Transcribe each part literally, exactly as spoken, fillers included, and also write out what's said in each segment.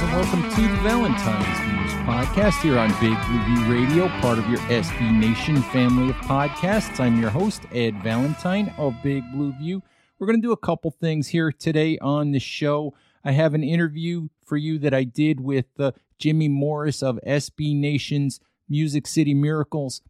and welcome to the Valentine's Views podcast here on Big Blue View Radio, part of your S B Nation family of podcasts. I'm your host, Ed Valentine of Big Blue View. We're going to do a couple things here today on the show. I have an interview for you that I did with uh, Jimmy Morris of S B Nation's Music City Miracles,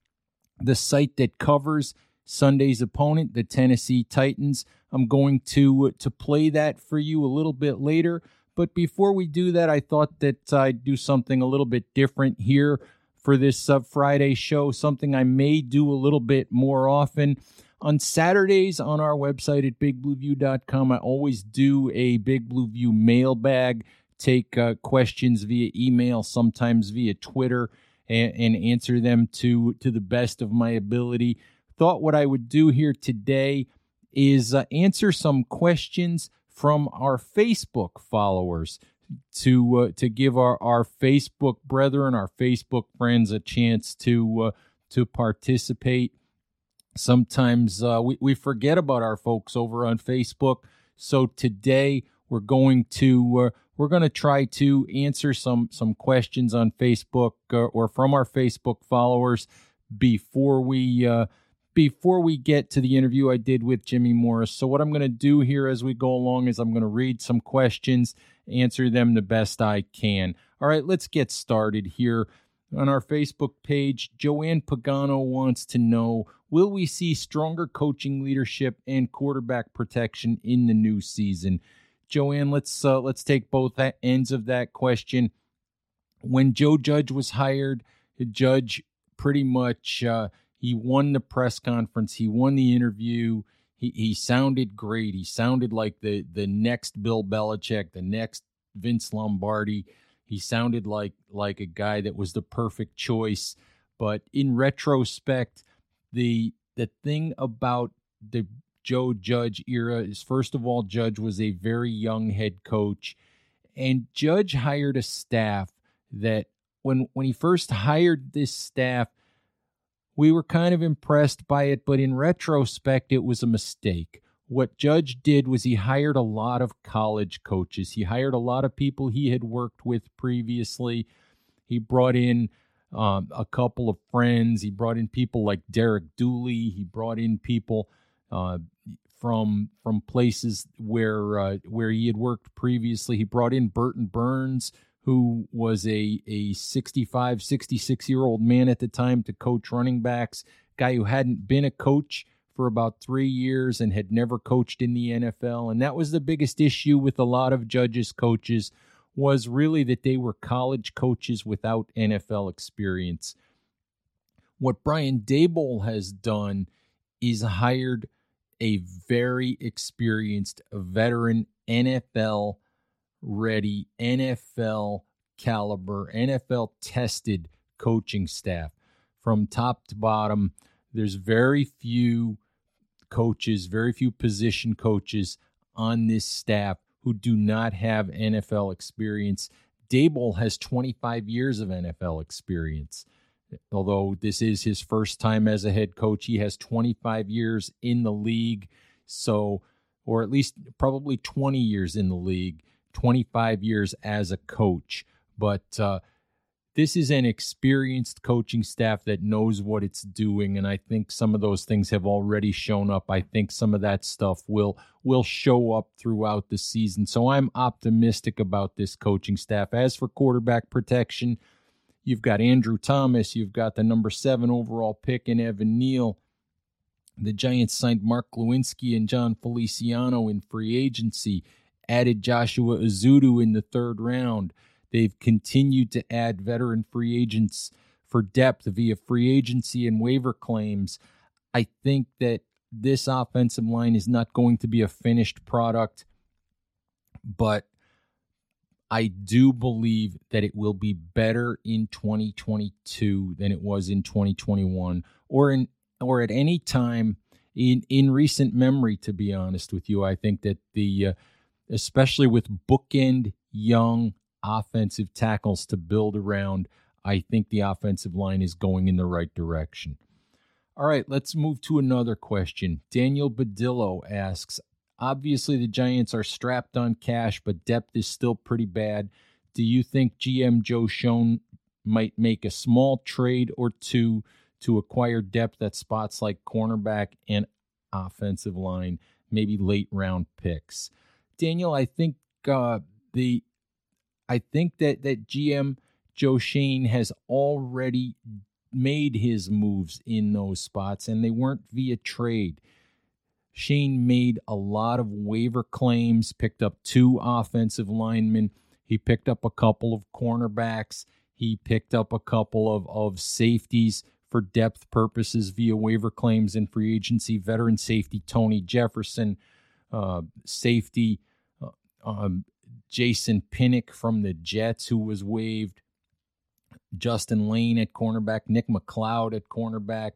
the site that covers Sunday's opponent, the Tennessee Titans. I'm going to to play that for you a little bit later. But before we do that, I thought that I'd do something a little bit different here for this uh, Friday show, something I may do a little bit more often. On Saturdays on our website at big blue view dot com, I always do a Big Blue View mailbag, take uh, questions via email, sometimes via Twitter, and, and answer them to, to the best of my ability. Thought what I would do here today is uh, answer some questions from our Facebook followers to uh, to give our, our Facebook brethren, our Facebook friends a chance to uh, to participate. Sometimes uh, we, we forget about our folks over on Facebook. So today we're going to uh, we're going to try to answer some some questions on Facebook uh, or from our Facebook followers before we uh Before we get to the interview I did with Jimmy Morris. So what I'm going to do here as we go along is I'm going to read some questions, answer them the best I can. All right, let's get started here. On our Facebook page, Joanne Pagano wants to know, will we see stronger coaching leadership and quarterback protection in the new season? Joanne, let's uh, let's take both ends of that question. When Joe Judge was hired, Judge pretty much... Uh, He won the press conference. He won the interview. He he sounded great. He sounded like the, the next Bill Belichick, the next Vince Lombardi. He sounded like, like a guy that was the perfect choice. But in retrospect, the the thing about the Joe Judge era is, first of all, Judge was a very young head coach. And Judge hired a staff that when when he first hired this staff, we were kind of impressed by it, but in retrospect, it was a mistake. What Judge did was he hired a lot of college coaches. He hired a lot of people he had worked with previously. He brought in um, a couple of friends. He brought in people like Derek Dooley. He brought in people uh, from from places where uh, where he had worked previously. He brought in Burton Burns, who was a, a sixty-five, sixty-six-year-old man at the time to coach running backs, guy who hadn't been a coach for about three years and had never coached in the N F L. And that was the biggest issue with a lot of Judge's coaches, was really that they were college coaches without N F L experience. What Brian Daboll has done is hired a very experienced veteran N F L ready, N F L caliber, N F L tested coaching staff from top to bottom. There's very few coaches, very few position coaches on this staff who do not have N F L experience. Daboll has twenty-five years of N F L experience. Although this is his first time as a head coach, he has twenty-five years in the league, so or at least probably twenty years in the league. twenty-five years as a coach, but uh, this is an experienced coaching staff that knows what it's doing, and I think some of those things have already shown up. I think some of that stuff will will show up throughout the season, so I'm optimistic about this coaching staff. As for quarterback protection, You've got Andrew Thomas. You've got the number seven overall pick in Evan Neal. The Giants signed Mark Lewinsky and John Feliciano in free agency, added Joshua Azudu in the third round. They've continued to add veteran free agents for depth via free agency and waiver claims. I think that this offensive line is not going to be a finished product, but I do believe that it will be better in twenty twenty-two than it was in twenty twenty-one or in or at any time in, in recent memory, to be honest with you. I think that the, uh, especially with bookend young offensive tackles to build around, I think the offensive line is going in the right direction. All right, let's move to another question. Daniel Badillo asks, obviously the Giants are strapped on cash, but depth is still pretty bad. Do you think G M Joe Schoen might make a small trade or two to acquire depth at spots like cornerback and offensive line, maybe late round picks? Daniel, I think uh, the I think that, that G M Joe Schoen has already made his moves in those spots, and they weren't via trade. Shane made a lot of waiver claims, picked up two offensive linemen. He picked up a couple of cornerbacks. He picked up a couple of, of safeties for depth purposes via waiver claims and free agency. Veteran safety Tony Jefferson, uh, safety uh, um, Jason Pinnock from the Jets, who was waived. Justin Lane at cornerback, Nick McLeod at cornerback,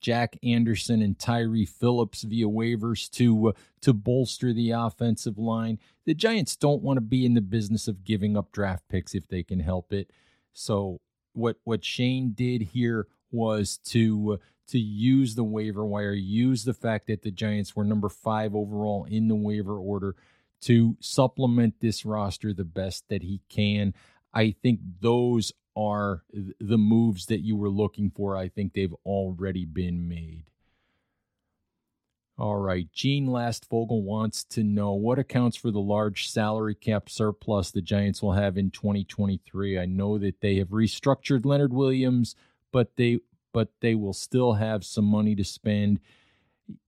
Jack Anderson and Tyree Phillips via waivers to uh, to bolster the offensive line. The Giants don't want to be in the business of giving up draft picks if they can help it. So what what Shane did here was to uh, to use the waiver wire, use the fact that the Giants were number five overall in the waiver order to supplement this roster the best that he can. I think those are the moves that you were looking for. I think they've already been made. All right, Gene Lastfogel wants to know what accounts for the large salary cap surplus the Giants will have in twenty twenty-three. I know that they have restructured Leonard Williams, but they but they will still have some money to spend.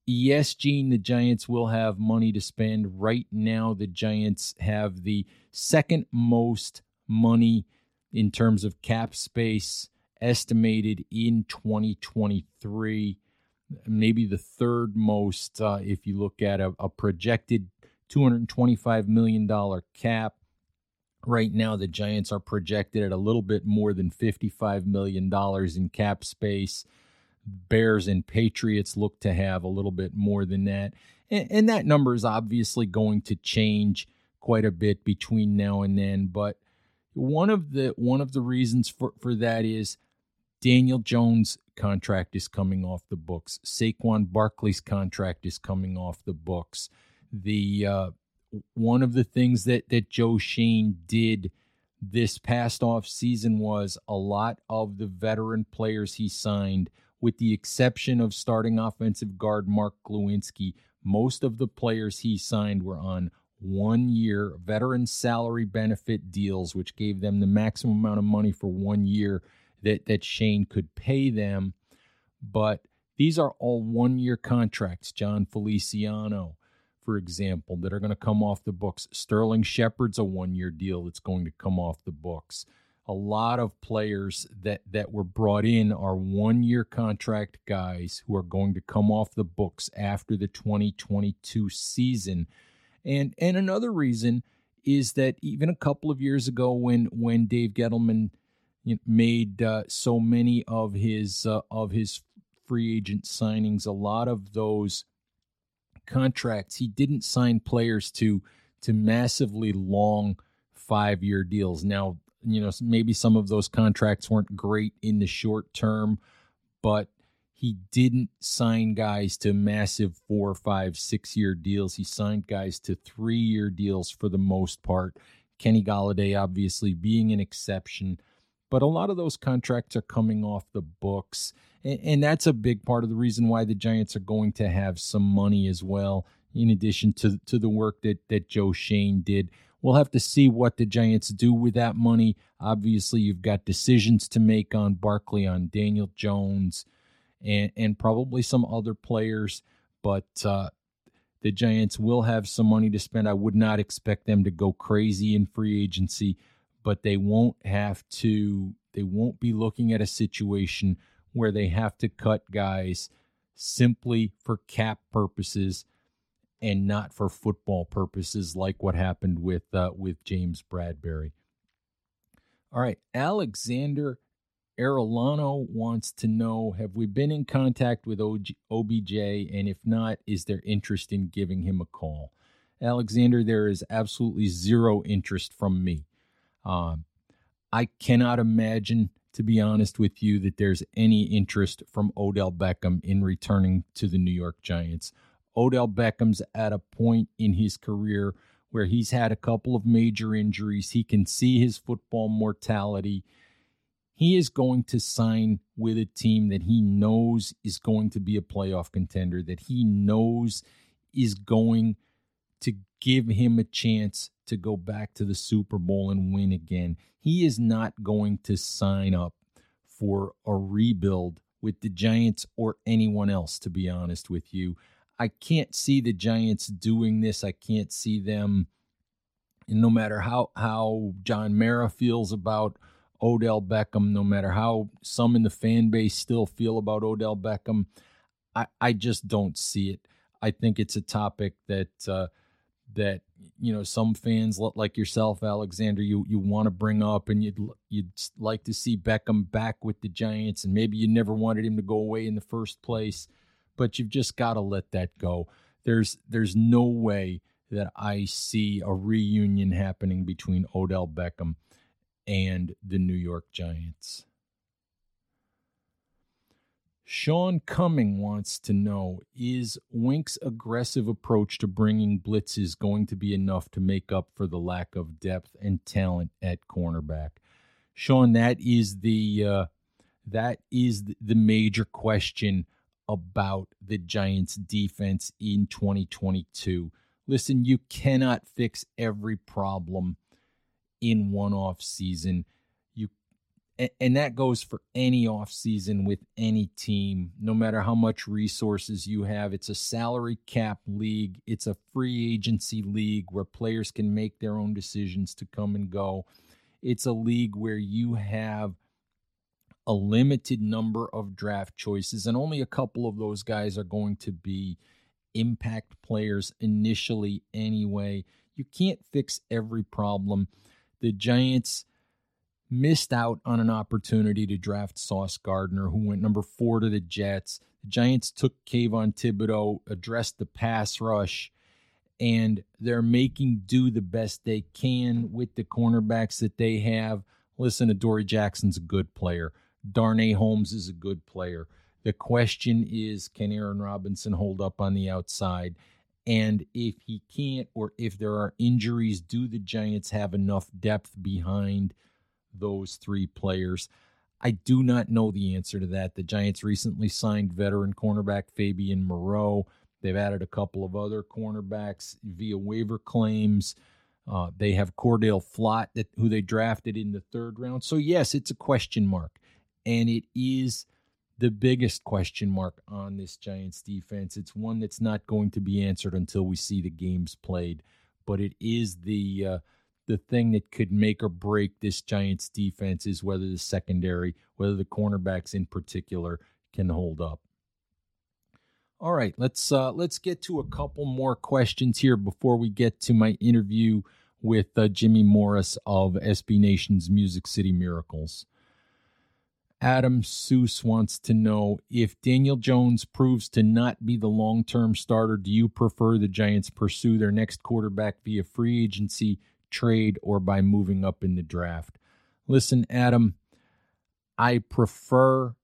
Yes, Gene, the Giants will have money to spend. Right now, the Giants have the second most money in terms of cap space estimated in twenty twenty-three, maybe the third most uh, if you look at a, a projected two hundred twenty-five million dollars cap. Right now, the Giants are projected at a little bit more than fifty-five million dollars in cap space. Bears and Patriots look to have a little bit more than that. And, and that number is obviously going to change quite a bit between now and then, but One of the one of the reasons for, for that is Daniel Jones' contract is coming off the books. Saquon Barkley's contract is coming off the books. The uh, one of the things that, that Joe Schoen did this past offseason was a lot of the veteran players he signed, with the exception of starting offensive guard Mark Lewinsky, most of the players he signed were on one year veteran salary benefit deals, which gave them the maximum amount of money for one year that, that Shane could pay them. But these are all one-year contracts. John Feliciano, for example, that are going to come off the books. Sterling Shepard's a one-year deal that's going to come off the books. A lot of players that, that were brought in are one-year contract guys who are going to come off the books after the twenty twenty-two season. And and another reason is that even a couple of years ago, when when Dave Gettleman made uh, so many of his uh, of his free agent signings, a lot of those contracts he didn't sign players to to massively long five year deals. Now, you know, maybe some of those contracts weren't great in the short term, but he didn't sign guys to massive four, five, six-year deals. He signed guys to three-year deals for the most part. Kenny Galladay obviously being an exception. But a lot of those contracts are coming off the books, and, and that's a big part of the reason why the Giants are going to have some money as well, in addition to, to the work that, that Joe Schoen did. We'll have to see what the Giants do with that money. Obviously, you've got decisions to make on Barkley, on Daniel Jones, and, and probably some other players. But uh, the Giants will have some money to spend. I would not expect them to go crazy in free agency, but they won't have to. They won't be looking at a situation where they have to cut guys simply for cap purposes and not for football purposes, like what happened with uh, with James Bradbury. All right, Alexander Arellano wants to know, have we been in contact with O B J? And if not, is there interest in giving him a call? Alexander, there is absolutely zero interest from me. Um, I cannot imagine, to be honest with you, that there's any interest from Odell Beckham in returning to the New York Giants. Odell Beckham's at a point in his career where he's had a couple of major injuries. He can see his football mortality. He is going to sign with a team that he knows is going to be a playoff contender, that he knows is going to give him a chance to go back to the Super Bowl and win again. He is not going to sign up for a rebuild with the Giants or anyone else, to be honest with you. I can't see the Giants doing this. I can't see them, and no matter how, how John Mara feels about Odell Beckham, no matter how some in the fan base still feel about Odell Beckham, I, I just don't see it. I think it's a topic that uh, that you know some fans like yourself, Alexander, you you want to bring up, and you'd you'd like to see Beckham back with the Giants, and maybe you never wanted him to go away in the first place. But you've just got to let that go. There's there's no way that I see a reunion happening between Odell Beckham and the New York Giants. Sean Cumming wants to know, is Wink's aggressive approach to bringing blitzes going to be enough to make up for the lack of depth and talent at cornerback? Sean, that is the uh, that is the major question about the Giants defense in twenty twenty-two. Listen, you cannot fix every problem in one off season. You and that goes for any off season with any team, no matter how much resources you have. It's a salary cap league. It's a free agency league where players can make their own decisions to come and go. It's a league where you have a limited number of draft choices, and only a couple of those guys are going to be impact players initially anyway. You can't fix every problem. The Giants missed out on an opportunity to draft Sauce Gardner, who went number four to the Jets. The Giants took Kayvon Thibodeau, addressed the pass rush, and they're making do the best they can with the cornerbacks that they have. Listen, Adoree Jackson's a good player. Darnay Holmes is a good player. The question is, can Aaron Robinson hold up on the outside? And if he can't, or if there are injuries, do the Giants have enough depth behind those three players? I do not know the answer to that. The Giants recently signed veteran cornerback Fabian Moreau. They've added a couple of other cornerbacks via waiver claims. Uh, they have Cordell Flott, that, who they drafted in the third round. So, yes, it's a question mark. And it is the biggest question mark on this Giants defense. It's one that's not going to be answered until we see the games played. But it is the uh, the thing that could make or break this Giants defense, is whether the secondary, whether the cornerbacks in particular, can hold up. All right, let's uh, let's get to a couple more questions here before we get to my interview with uh, Jimmy Morris of S B Nation's Music City Miracles. Adam Seuss wants to know, if Daniel Jones proves to not be the long-term starter, do you prefer the Giants pursue their next quarterback via free agency, trade, or by moving up in the draft? Listen, Adam, I prefer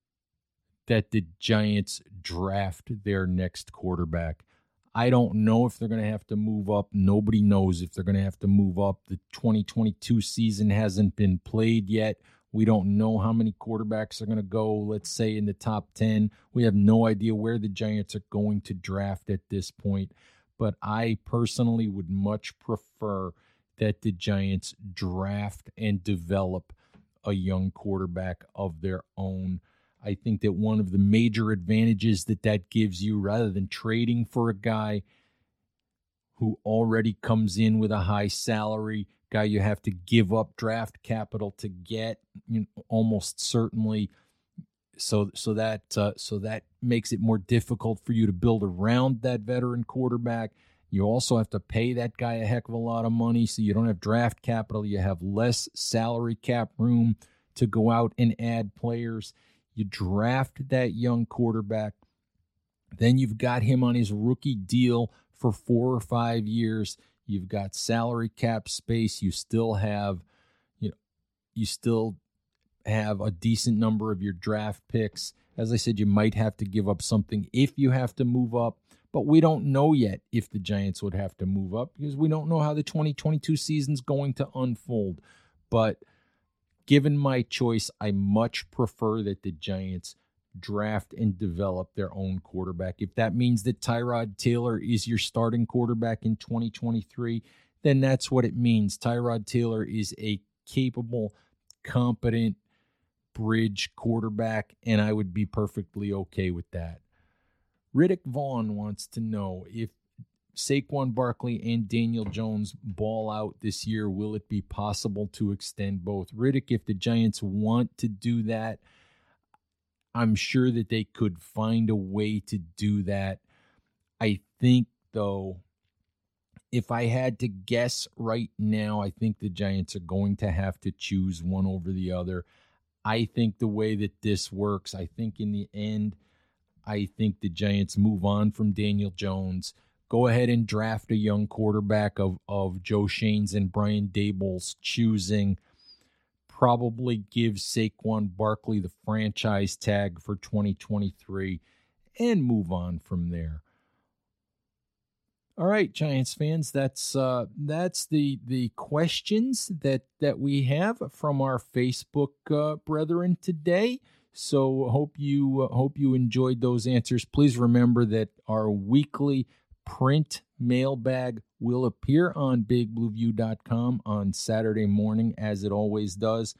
that the Giants draft their next quarterback. I don't know if they're going to have to move up. Nobody knows if they're going to have to move up. The twenty twenty-two season hasn't been played yet. We don't know how many quarterbacks are going to go, let's say, in the top ten. We have no idea where the Giants are going to draft at this point. But I personally would much prefer that the Giants draft and develop a young quarterback of their own. I think that one of the major advantages that that gives you, rather than trading for a guy who already comes in with a high salary, guy you have to give up draft capital to get, you know, almost certainly. So so that uh, so that makes it more difficult for you to build around that veteran quarterback. You also have to pay that guy a heck of a lot of money, so you don't have draft capital. You have less salary cap room to go out and add players. You draft that young quarterback. Then you've got him on his rookie deal for four or five years. You've got salary cap space. You still have, you know, you still have a decent number of your draft picks. As I said, you might have to give up something if you have to move up, but we don't know yet if the Giants would have to move up because we don't know how the twenty twenty-two season's going to unfold. But given my choice, I much prefer that the Giants draft and develop their own quarterback. If that means that Tyrod Taylor is your starting quarterback in twenty twenty-three, then that's what it means. Tyrod Taylor is a capable, competent bridge quarterback, and I would be perfectly okay with that. Riddick Vaughn wants to know, if Saquon Barkley and Daniel Jones ball out this year, will it be possible to extend both? Riddick, if the Giants want to do that, I'm sure that they could find a way to do that. I think, though, if I had to guess right now, I think the Giants are going to have to choose one over the other. I think the way that this works, I think in the end, I think the Giants move on from Daniel Jones, go ahead and draft a young quarterback of, of Joe Schoen's and Brian Daboll's choosing, probably give Saquon Barkley the franchise tag for twenty twenty-three, and move on from there. All right, Giants fans, that's uh, that's the the questions that, that we have from our Facebook uh, brethren today. So hope you uh, hope you enjoyed those answers. Please remember that our weekly print mailbag will appear on big blue view dot com on Saturday morning, as it always does.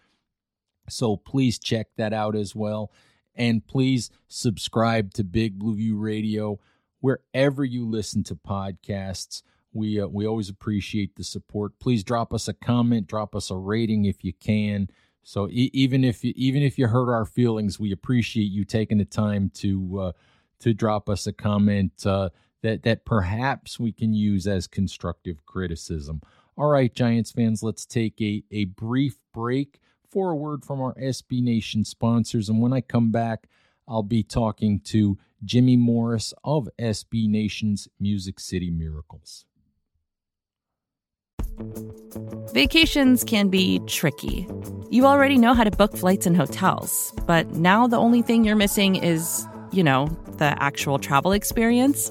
So please check that out as well, and please subscribe to Big Blue View Radio wherever you listen to podcasts. We uh, we always appreciate the support. Please drop us a comment, drop us a rating if you can. So e- even if you, even if you hurt our feelings, we appreciate you taking the time to uh, to drop us a comment uh, that that perhaps we can use as constructive criticism. All right, Giants fans, let's take a a brief break for a word from our S B Nation sponsors, and when I come back, I'll be talking to Jimmy Morris of S B Nation's Music City Miracles. Vacations can be tricky. You already know how to book flights and hotels, but now the only thing you're missing is, you know, the actual travel experience.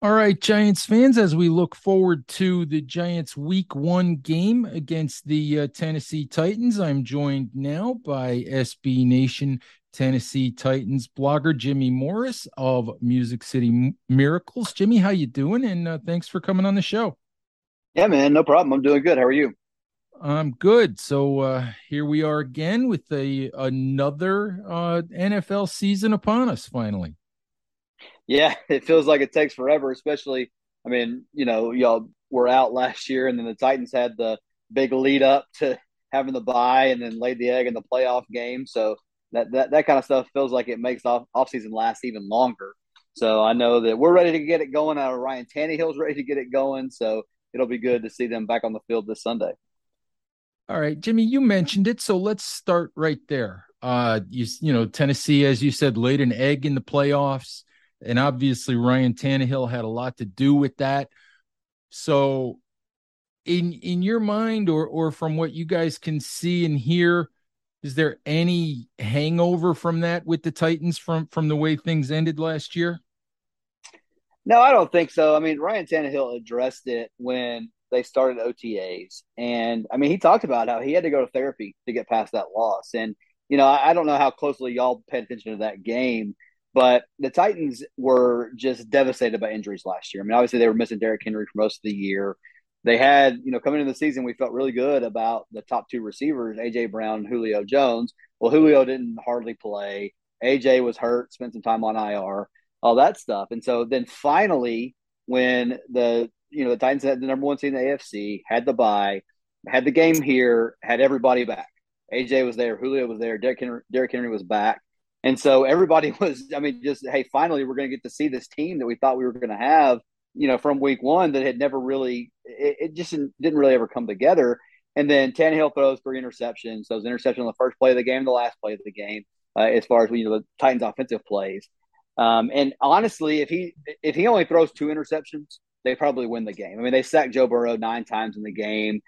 All right, Giants fans, as we look forward to the Giants' Week One game against the uh, Tennessee Titans, I'm joined now by S B Nation Tennessee Titans blogger Jimmy Morris of Music City Miracles. Jimmy, how you doing? And uh, thanks for coming on the show. Yeah, man, no problem. I'm doing good. How are you? I'm good. So uh, here we are again with a another uh, N F L season upon us, finally. Yeah, it feels like it takes forever, especially, I mean, you know, y'all were out last year, and then the Titans had the big lead up to having the bye, and then laid the egg in the playoff game. So that that, that kind of stuff feels like it makes off offseason last even longer. So I know that we're ready to get it going. Uh, Ryan Tannehill's ready to get it going. So it'll be good to see them back on the field this Sunday. All right, Jimmy, you mentioned it, so let's start right there. Uh, you, you know, Tennessee, as you said, laid an egg in the playoffs, and obviously Ryan Tannehill had a lot to do with that. So in in your mind, or or from what you guys can see and hear, is there any hangover from that with the Titans from, from the way things ended last year? No, I don't think so. I mean, Ryan Tannehill addressed it when they started O T As. And, I mean, he talked about how he had to go to therapy to get past that loss. And, you know, I, I don't know how closely y'all paid attention to that game, but the Titans were just devastated by injuries last year. I mean, obviously they were missing Derrick Henry for most of the year. They had, you know, coming into the season, we felt really good about the top two receivers, A J Brown and Julio Jones. Well, Julio didn't hardly play. A J was hurt, spent some time on I R, all that stuff. And so then finally, when the you know, the Titans had the number one seed in the A F C, had the bye, had the game here, had everybody back. A J was there, Julio was there, Derrick Henry, Derrick Henry was back. And so everybody was, I mean, just, hey, finally we're going to get to see this team that we thought we were going to have, you know, from week one that had never really, it, it just didn't, didn't really ever come together. And then Tannehill throws three interceptions. So it was an interception on the first play of the game, the last play of the game, uh, as far as, you know, the Titans offensive plays. Um, and honestly, if he if he only throws two interceptions, they probably win the game. I mean, they sacked Joe Burrow nine times in the game.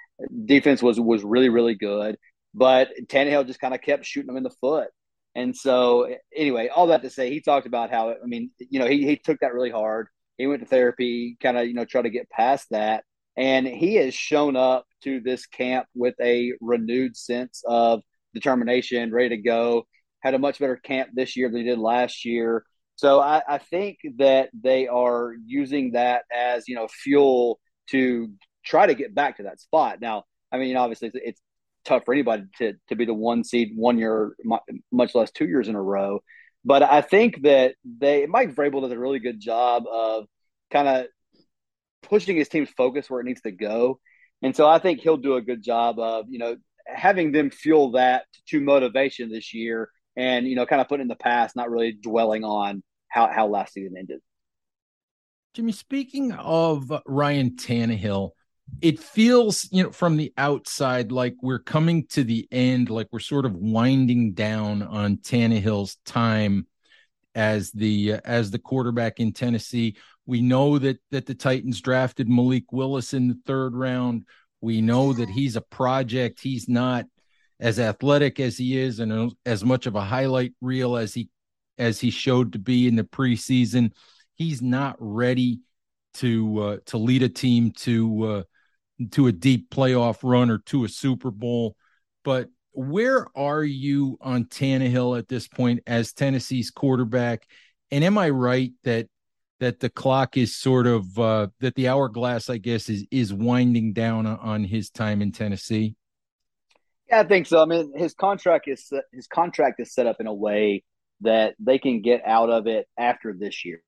Defense was was really, really good. But Tannehill just kind of kept shooting them in the foot. And so, anyway, all that to say, he talked about how, I mean, you know, he he took that really hard. He went to therapy, kind of, you know, try to get past that. And he has shown up to this camp with a renewed sense of determination, ready to go. Had a much better camp this year than he did last year. So I, I think that they are using that as, you know, fuel to try to get back to that spot. Now, I mean, you know, obviously it's, it's tough for anybody to to be the one seed one year, much less two years in a row. But I think that they Mike Vrabel does a really good job of kind of pushing his team's focus where it needs to go. And so I think he'll do a good job of, you know, having them fuel that to motivation this year. And, you know, kind of putting in the past, not really dwelling on how, how last season ended. Jimmy, speaking of Ryan Tannehill, it feels, you know, from the outside, like we're coming to the end, like we're sort of winding down on Tannehill's time as the, as the quarterback in Tennessee. We know that, that the Titans drafted Malik Willis in the third round. We know that he's a project. He's not as athletic as he is and as much of a highlight reel as he as he showed to be in the preseason. He's not ready to uh, to lead a team to uh, to a deep playoff run or to a Super Bowl. But where are you on Tannehill at this point as Tennessee's quarterback? And am I right that that the clock is sort of uh, that the hourglass, I guess, is is winding down on his time in Tennessee? Yeah, I think so. I mean, his contract is his contract is set up in a way that they can get out of it after this year.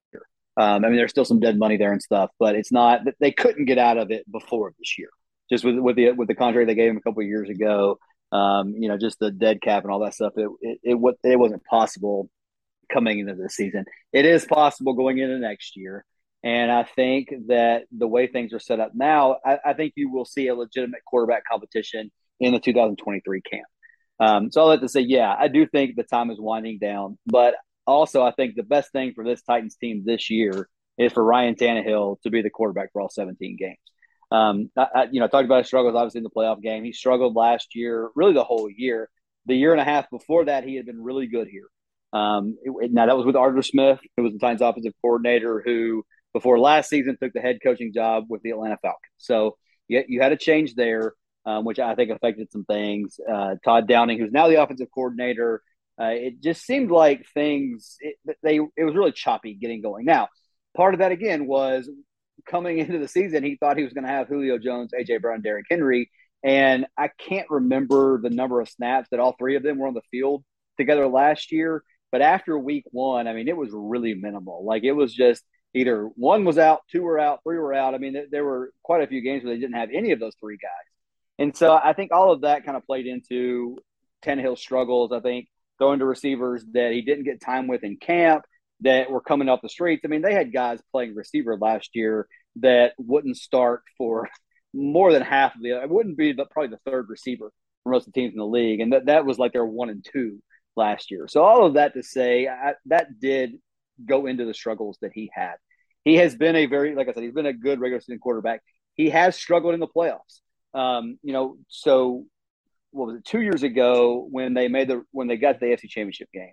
Um, I mean, there's still some dead money there and stuff, but it's not that they couldn't get out of it before this year. Just with with the with the contract they gave him a couple of years ago, um, you know, just the dead cap and all that stuff. It it it, it wasn't possible coming into this season. It is possible going into next year, and I think that the way things are set up now, I, I think you will see a legitimate quarterback competition in the two thousand twenty-three camp. Um, so I'll have to say, yeah, I do think the time is winding down. But also I think the best thing for this Titans team this year is for Ryan Tannehill to be the quarterback for all seventeen games. Um, I, I, you know, I talked about his struggles, obviously, in the playoff game. He struggled last year, really the whole year. The year and a half before that, he had been really good here. Um, it, now that was with Arthur Smith, who was the Titans offensive coordinator, who before last season took the head coaching job with the Atlanta Falcons. So you, you had a change there. Um, which I think affected some things. Uh, Todd Downing, who's now the offensive coordinator, uh, it just seemed like things it, they it was really choppy getting going. Now, part of that again was coming into the season, he thought he was going to have Julio Jones, A J Brown, Derrick Henry, and I can't remember the number of snaps that all three of them were on the field together last year. But after week one, I mean, it was really minimal. Like it was just either one was out, two were out, three were out. I mean, th- there were quite a few games where they didn't have any of those three guys. And so I think all of that kind of played into Tannehill's struggles. I think throwing to receivers that he didn't get time with in camp that were coming off the streets. I mean, they had guys playing receiver last year that wouldn't start for more than half of the – it wouldn't be the, probably the third receiver for most of the teams in the league. And that, that was like their one and two last year. So all of that to say, I, that did go into the struggles that he had. He has been a very – like I said, he's been a good regular season quarterback. He has struggled in the playoffs. Um, you know, so what was it, two years ago when they made the when they got the A F C Championship game,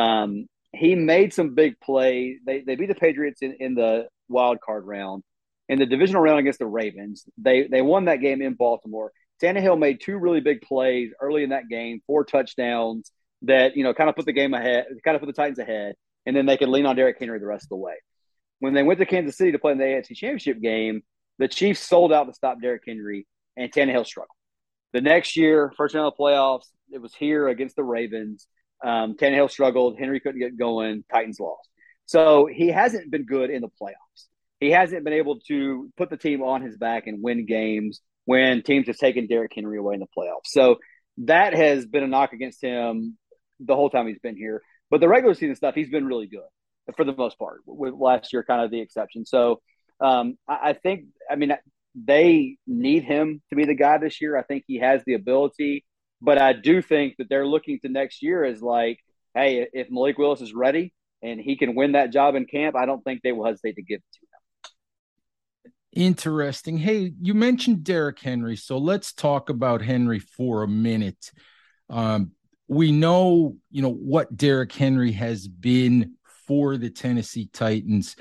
um, he made some big plays. They they beat the Patriots in, in the wild card round. In the divisional round against the Ravens, they they won that game in Baltimore. Tannehill made two really big plays early in that game, four touchdowns that, you know, kind of put the game ahead, kind of put the Titans ahead, and then they could lean on Derrick Henry the rest of the way. When they went to Kansas City to play in the A F C Championship game, the Chiefs sold out to stop Derrick Henry. And Tannehill struggled. The next year, first round of the playoffs, it was here against the Ravens. Um, Tannehill struggled. Henry couldn't get going. Titans lost. So he hasn't been good in the playoffs. He hasn't been able to put the team on his back and win games when teams have taken Derrick Henry away in the playoffs. So that has been a knock against him the whole time he's been here. But the regular season stuff, he's been really good for the most part, with last year kind of the exception. So um, I, I think, I mean, I, they need him to be the guy this year. I think he has the ability, but I do think that they're looking to next year as like, hey, if Malik Willis is ready and he can win that job in camp, I don't think they will hesitate to give it to him. Interesting. Hey, you mentioned Derrick Henry, so let's talk about Henry for a minute. Um, we know, you know, what Derrick Henry has been for the Tennessee Titans.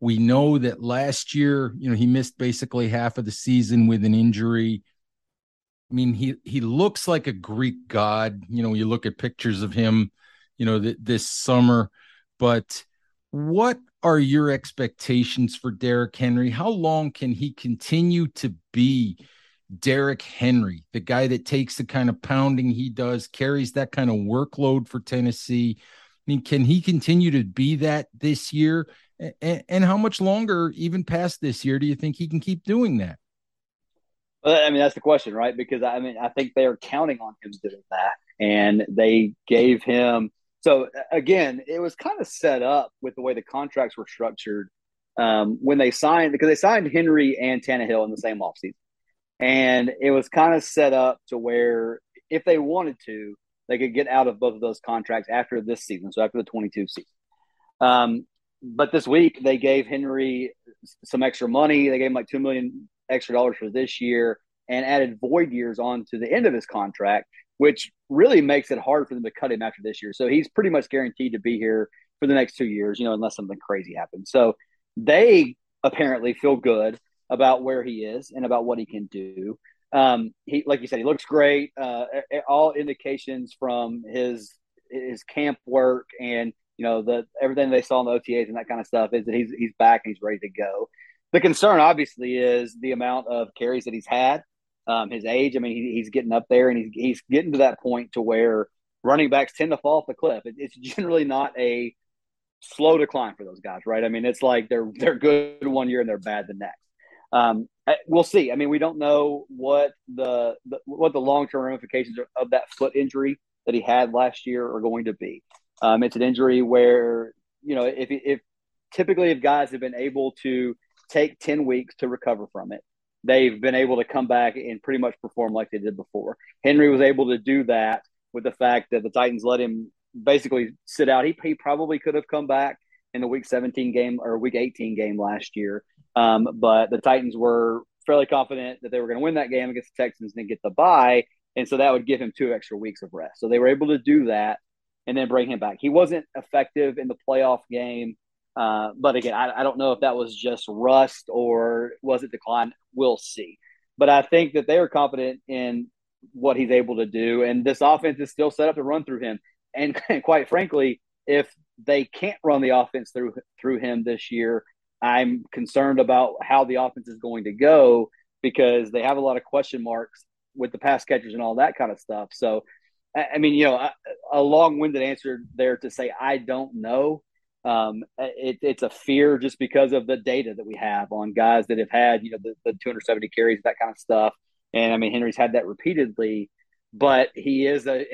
We know that last year, you know, he missed basically half of the season with an injury. I mean, he he looks like a Greek god. You know, you look at pictures of him, you know, th- this summer. But what are your expectations for Derrick Henry? How long can he continue to be Derrick Henry, the guy that takes the kind of pounding he does, carries that kind of workload for Tennessee? I mean, can he continue to be that this year? And, and how much longer, even past this year, do you think he can keep doing that? Well, I mean, that's the question, right? Because, I mean, I think they are counting on him doing that. And they gave him – so, again, it was kind of set up with the way the contracts were structured um, when they signed – because they signed Henry and Tannehill in the same offseason. And it was kind of set up to where, if they wanted to, they could get out of both of those contracts after this season, so after the twenty-two season. Um But this week they gave Henry some extra money. They gave him like two million dollars extra dollars for this year and added void years on to the end of his contract, which really makes it hard for them to cut him after this year. So he's pretty much guaranteed to be here for the next two years, you know, unless something crazy happens. So they apparently feel good about where he is and about what he can do. Um, he, like you said, he looks great. Uh, all indications from his his camp work and you know, the everything they saw in the O T As and that kind of stuff is that he's he's back and he's ready to go. The concern, obviously, is the amount of carries that he's had, um, his age. I mean, he, he's getting up there and he's, he's getting to that point to where running backs tend to fall off the cliff. It, it's generally not a slow decline for those guys, right? I mean, it's like they're they're good one year and they're bad the next. Um, we'll see. I mean, we don't know what the, the what the long-term ramifications of that foot injury that he had last year are going to be. Um, it's an injury where, you know, if if typically if guys have been able to take ten weeks to recover from it, they've been able to come back and pretty much perform like they did before. Henry was able to do that with the fact that the Titans let him basically sit out. He, he probably could have come back in the week seventeen game or week eighteen game last year, um, but the Titans were fairly confident that they were going to win that game against the Texans and get the bye, and so that would give him two extra weeks of rest. So they were able to do that. And then bring him back. He wasn't effective in the playoff game. Uh, but again, I, I don't know if that was just rust or was it decline. We'll see. But I think that they are confident in what he's able to do. And this offense is still set up to run through him. And, and quite frankly, if they can't run the offense through through him this year, I'm concerned about how the offense is going to go because they have a lot of question marks with the pass catchers and all that kind of stuff. So, I mean, you know, a long-winded answer there to say I don't know. Um, it, it's a fear just because of the data that we have on guys that have had, you know, the, the two hundred seventy carries, that kind of stuff. And, I mean, Henry's had that repeatedly, but he is a,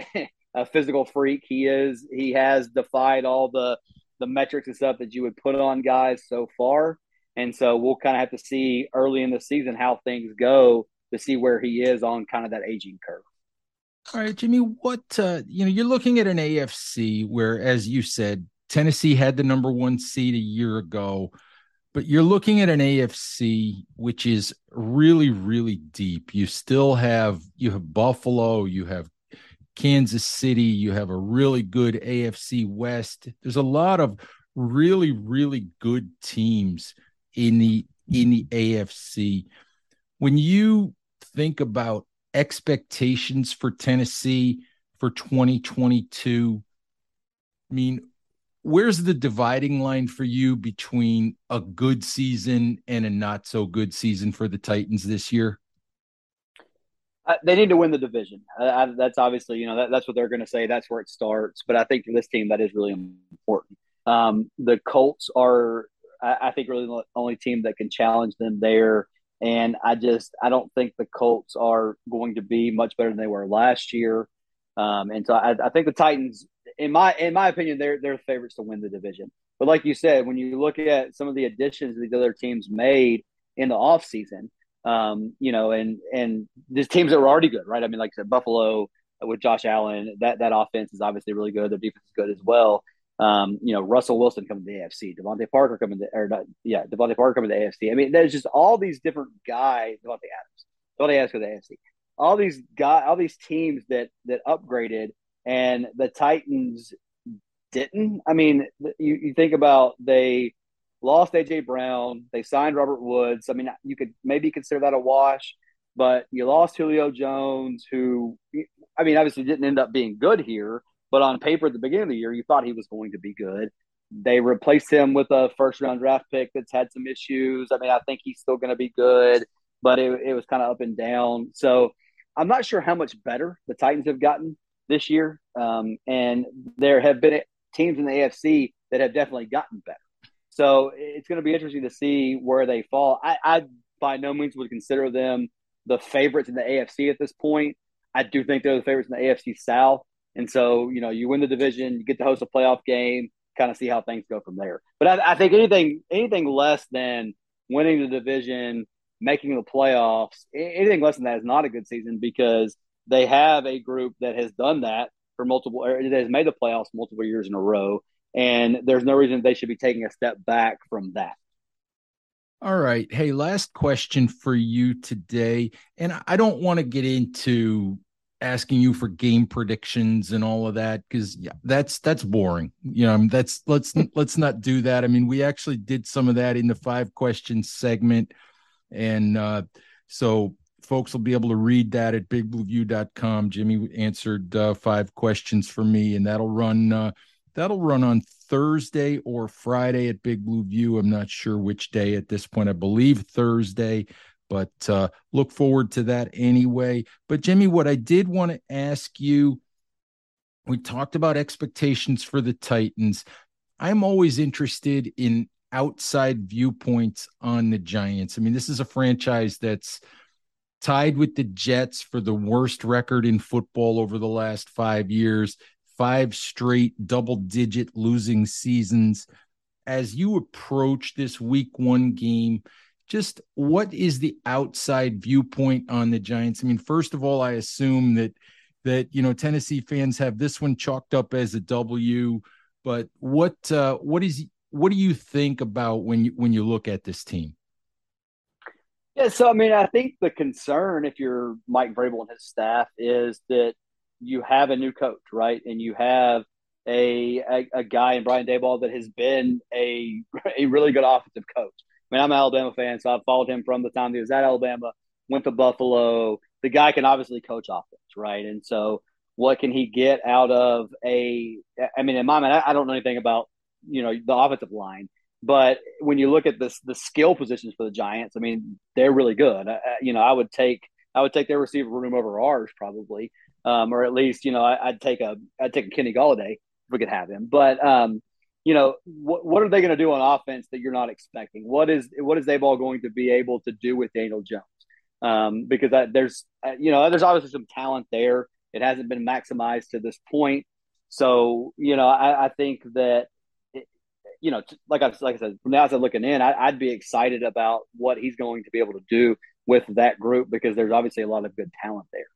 a physical freak. He is he has defied all the, the metrics and stuff that you would put on guys so far. And so we'll kind of have to see early in the season how things go to see where he is on kind of that aging curve. All right, Jimmy, what, uh, you know, you're looking at an A F C where, as you said, Tennessee had the number one seed a year ago, but you're looking at an A F C which is really, really deep. You still have, you have Buffalo, you have Kansas City, you have a really good A F C West. There's a lot of really, really good teams in the, in the A F C. When you think about expectations for Tennessee for twenty twenty-two, I mean, where's the dividing line for you between a good season and a not so good season for the Titans this year? Uh, they need to win the division. Uh, I, that's obviously, you know, that, that's what they're going to say. That's where it starts. But I think for this team, that is really important. Um, the Colts are, I, I think, really the only team that can challenge them there. And I just, I don't think the Colts are going to be much better than they were last year. Um, and so I, I think the Titans, in my in my opinion, they're they're favorites to win the division. But like you said, when you look at some of the additions these other teams made in the offseason, um, you know, and and these teams that were already good, right? I mean, like I said, Buffalo with Josh Allen, that that offense is obviously really good. Their defense is good as well. Um, you know, Russell Wilson coming to the A F C, Devontae Parker coming to, or not, yeah, Devontae Parker coming to the A F C. I mean, there's just all these different guys. Devontae Adams, Devontae Adams coming to the A F C. All these guys, all these teams that that upgraded, and the Titans didn't. I mean, you, you think about they lost A J Brown, they signed Robert Woods. I mean, you could maybe consider that a wash, but you lost Julio Jones, who, I mean, obviously didn't end up being good here. But on paper, at the beginning of the year, you thought he was going to be good. They replaced him with a first-round draft pick that's had some issues. I mean, I think he's still going to be good, but it, it was kind of up and down. So I'm not sure how much better the Titans have gotten this year. Um, and there have been teams in the A F C that have definitely gotten better. So it's going to be interesting to see where they fall. I, I by no means would consider them the favorites in the A F C at this point. I do think they're the favorites in the A F C South. And so, you know, you win the division, you get to host a playoff game, kind of see how things go from there. But I, I think anything anything less than winning the division, making the playoffs, anything less than that is not a good season, because they have a group that has done that for multiple – or that has made the playoffs multiple years in a row, and there's no reason they should be taking a step back from that. All right. Hey, last question for you today, and I don't want to get into – asking you for game predictions and all of that, because yeah, that's that's boring. You know, I mean, that's let's let's not do that. I mean, we actually did some of that in the five questions segment, and uh, so folks will be able to read that at big blue view dot com. Jimmy answered uh, five questions for me, and that'll run uh, that'll run on Thursday or Friday at Big Blue View. I'm not sure which day at this point. I believe Thursday. But uh, look forward to that anyway. But, Jimmy, what I did want to ask you, we talked about expectations for the Titans. I'm always interested in outside viewpoints on the Giants. I mean, this is a franchise that's tied with the Jets for the worst record in football over the last five years, five straight double-digit losing seasons. As you approach this week one game, just what is the outside viewpoint on the Giants? I mean, first of all, I assume that, that, you know, Tennessee fans have this one chalked up as a W, but what, uh, what is, what do you think about when you, when you look at this team? Yeah. So, I mean, I think the concern, if you're Mike Vrabel and his staff, is that you have a new coach, right? And you have a, a, a guy in Brian Daboll that has been a, a really good offensive coach. I mean, I'm an Alabama fan, so I've followed him from the time he was at Alabama, went to Buffalo. The guy can obviously coach offense, right? And so what can he get out of a – I mean, in my mind, I don't know anything about, you know, the offensive line. But when you look at this, the skill positions for the Giants, I mean, they're really good. I, you know, I would take I would take their receiver room over ours probably, um, or at least, you know, I, I'd take a I'd take a Kenny Galladay if we could have him. But um, – you know, what what are they going to do on offense that you're not expecting? What is what is Daboll going to be able to do with Daniel Jones? um, because I, there's, you know, there's obviously some talent there. It hasn't been maximized to this point. So, you know, I, I think that, it, you know, like I, like I said, from the outside looking in, I, I'd be excited about what he's going to be able to do with that group, because there's obviously a lot of good talent there.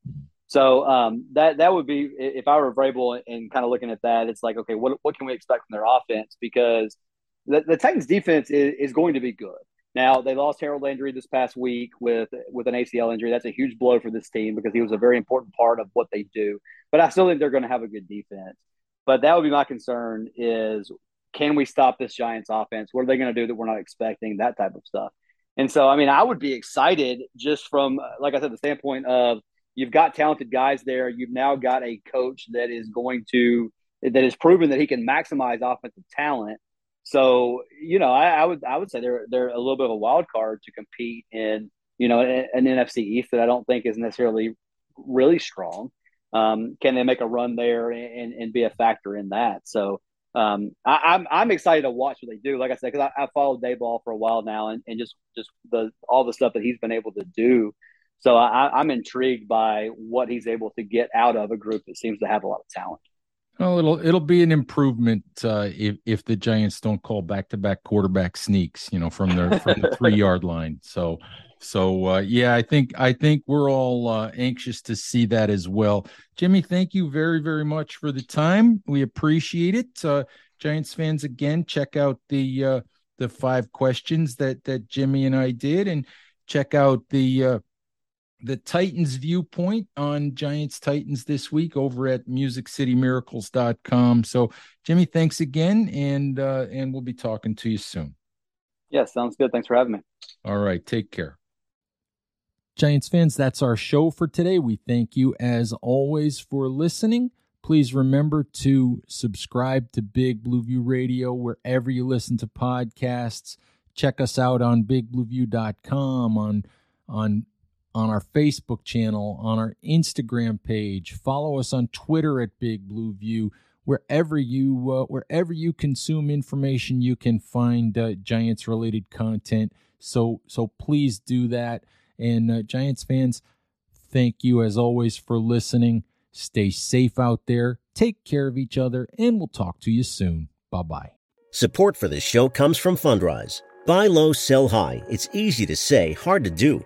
So um, that that would be, if I were Vrabel and kind of looking at that, it's like, okay, what what can we expect from their offense? Because the, the Titans defense is, is going to be good. Now, they lost Harold Landry this past week with with an A C L injury. That's a huge blow for this team because he was a very important part of what they do. But I still think they're going to have a good defense. But that would be my concern is, can we stop this Giants offense? What are they going to do that we're not expecting? That type of stuff. And so, I mean, I would be excited just from, like I said, the standpoint of you've got talented guys there. You've now got a coach that is going to – that has proven that he can maximize offensive talent. So, you know, I, I would I would say they're they're a little bit of a wild card to compete in, you know, an, an N F C East that I don't think is necessarily really strong. Um, can they make a run there and, and be a factor in that? So um, I, I'm I'm excited to watch what they do. Like I said, because I, I followed Daboll for a while now, and, and just just the all the stuff that he's been able to do. So I, I'm intrigued by what he's able to get out of a group that seems to have a lot of talent. Well, it'll it'll be an improvement uh, if if the Giants don't call back to back quarterback sneaks, you know, from their from the three yard line. So, so uh, yeah, I think I think we're all uh, anxious to see that as well. Jimmy, thank you very very much for the time. We appreciate it. Uh, Giants fans, again, check out the uh, the five questions that that Jimmy and I did, and check out the. Uh, The Titans viewpoint on Giants Titans this week over at music city miracles dot com. So Jimmy, thanks again. And, uh, and we'll be talking to you soon. Yeah. Sounds good. Thanks for having me. All right. Take care. Giants fans, that's our show for today. We thank you as always for listening. Please remember to subscribe to Big Blue View Radio wherever you listen to podcasts. Check us out on big blue view dot com, on, on, on our Facebook channel, on our Instagram page. Follow us on Twitter at Big Blue View. Wherever you uh, wherever you consume information, you can find uh, Giants-related content. So so please do that. And uh, Giants fans, thank you as always for listening. Stay safe out there. Take care of each other, and we'll talk to you soon. Bye-bye. Support for this show comes from Fundrise. Buy low, sell high. It's easy to say, hard to do.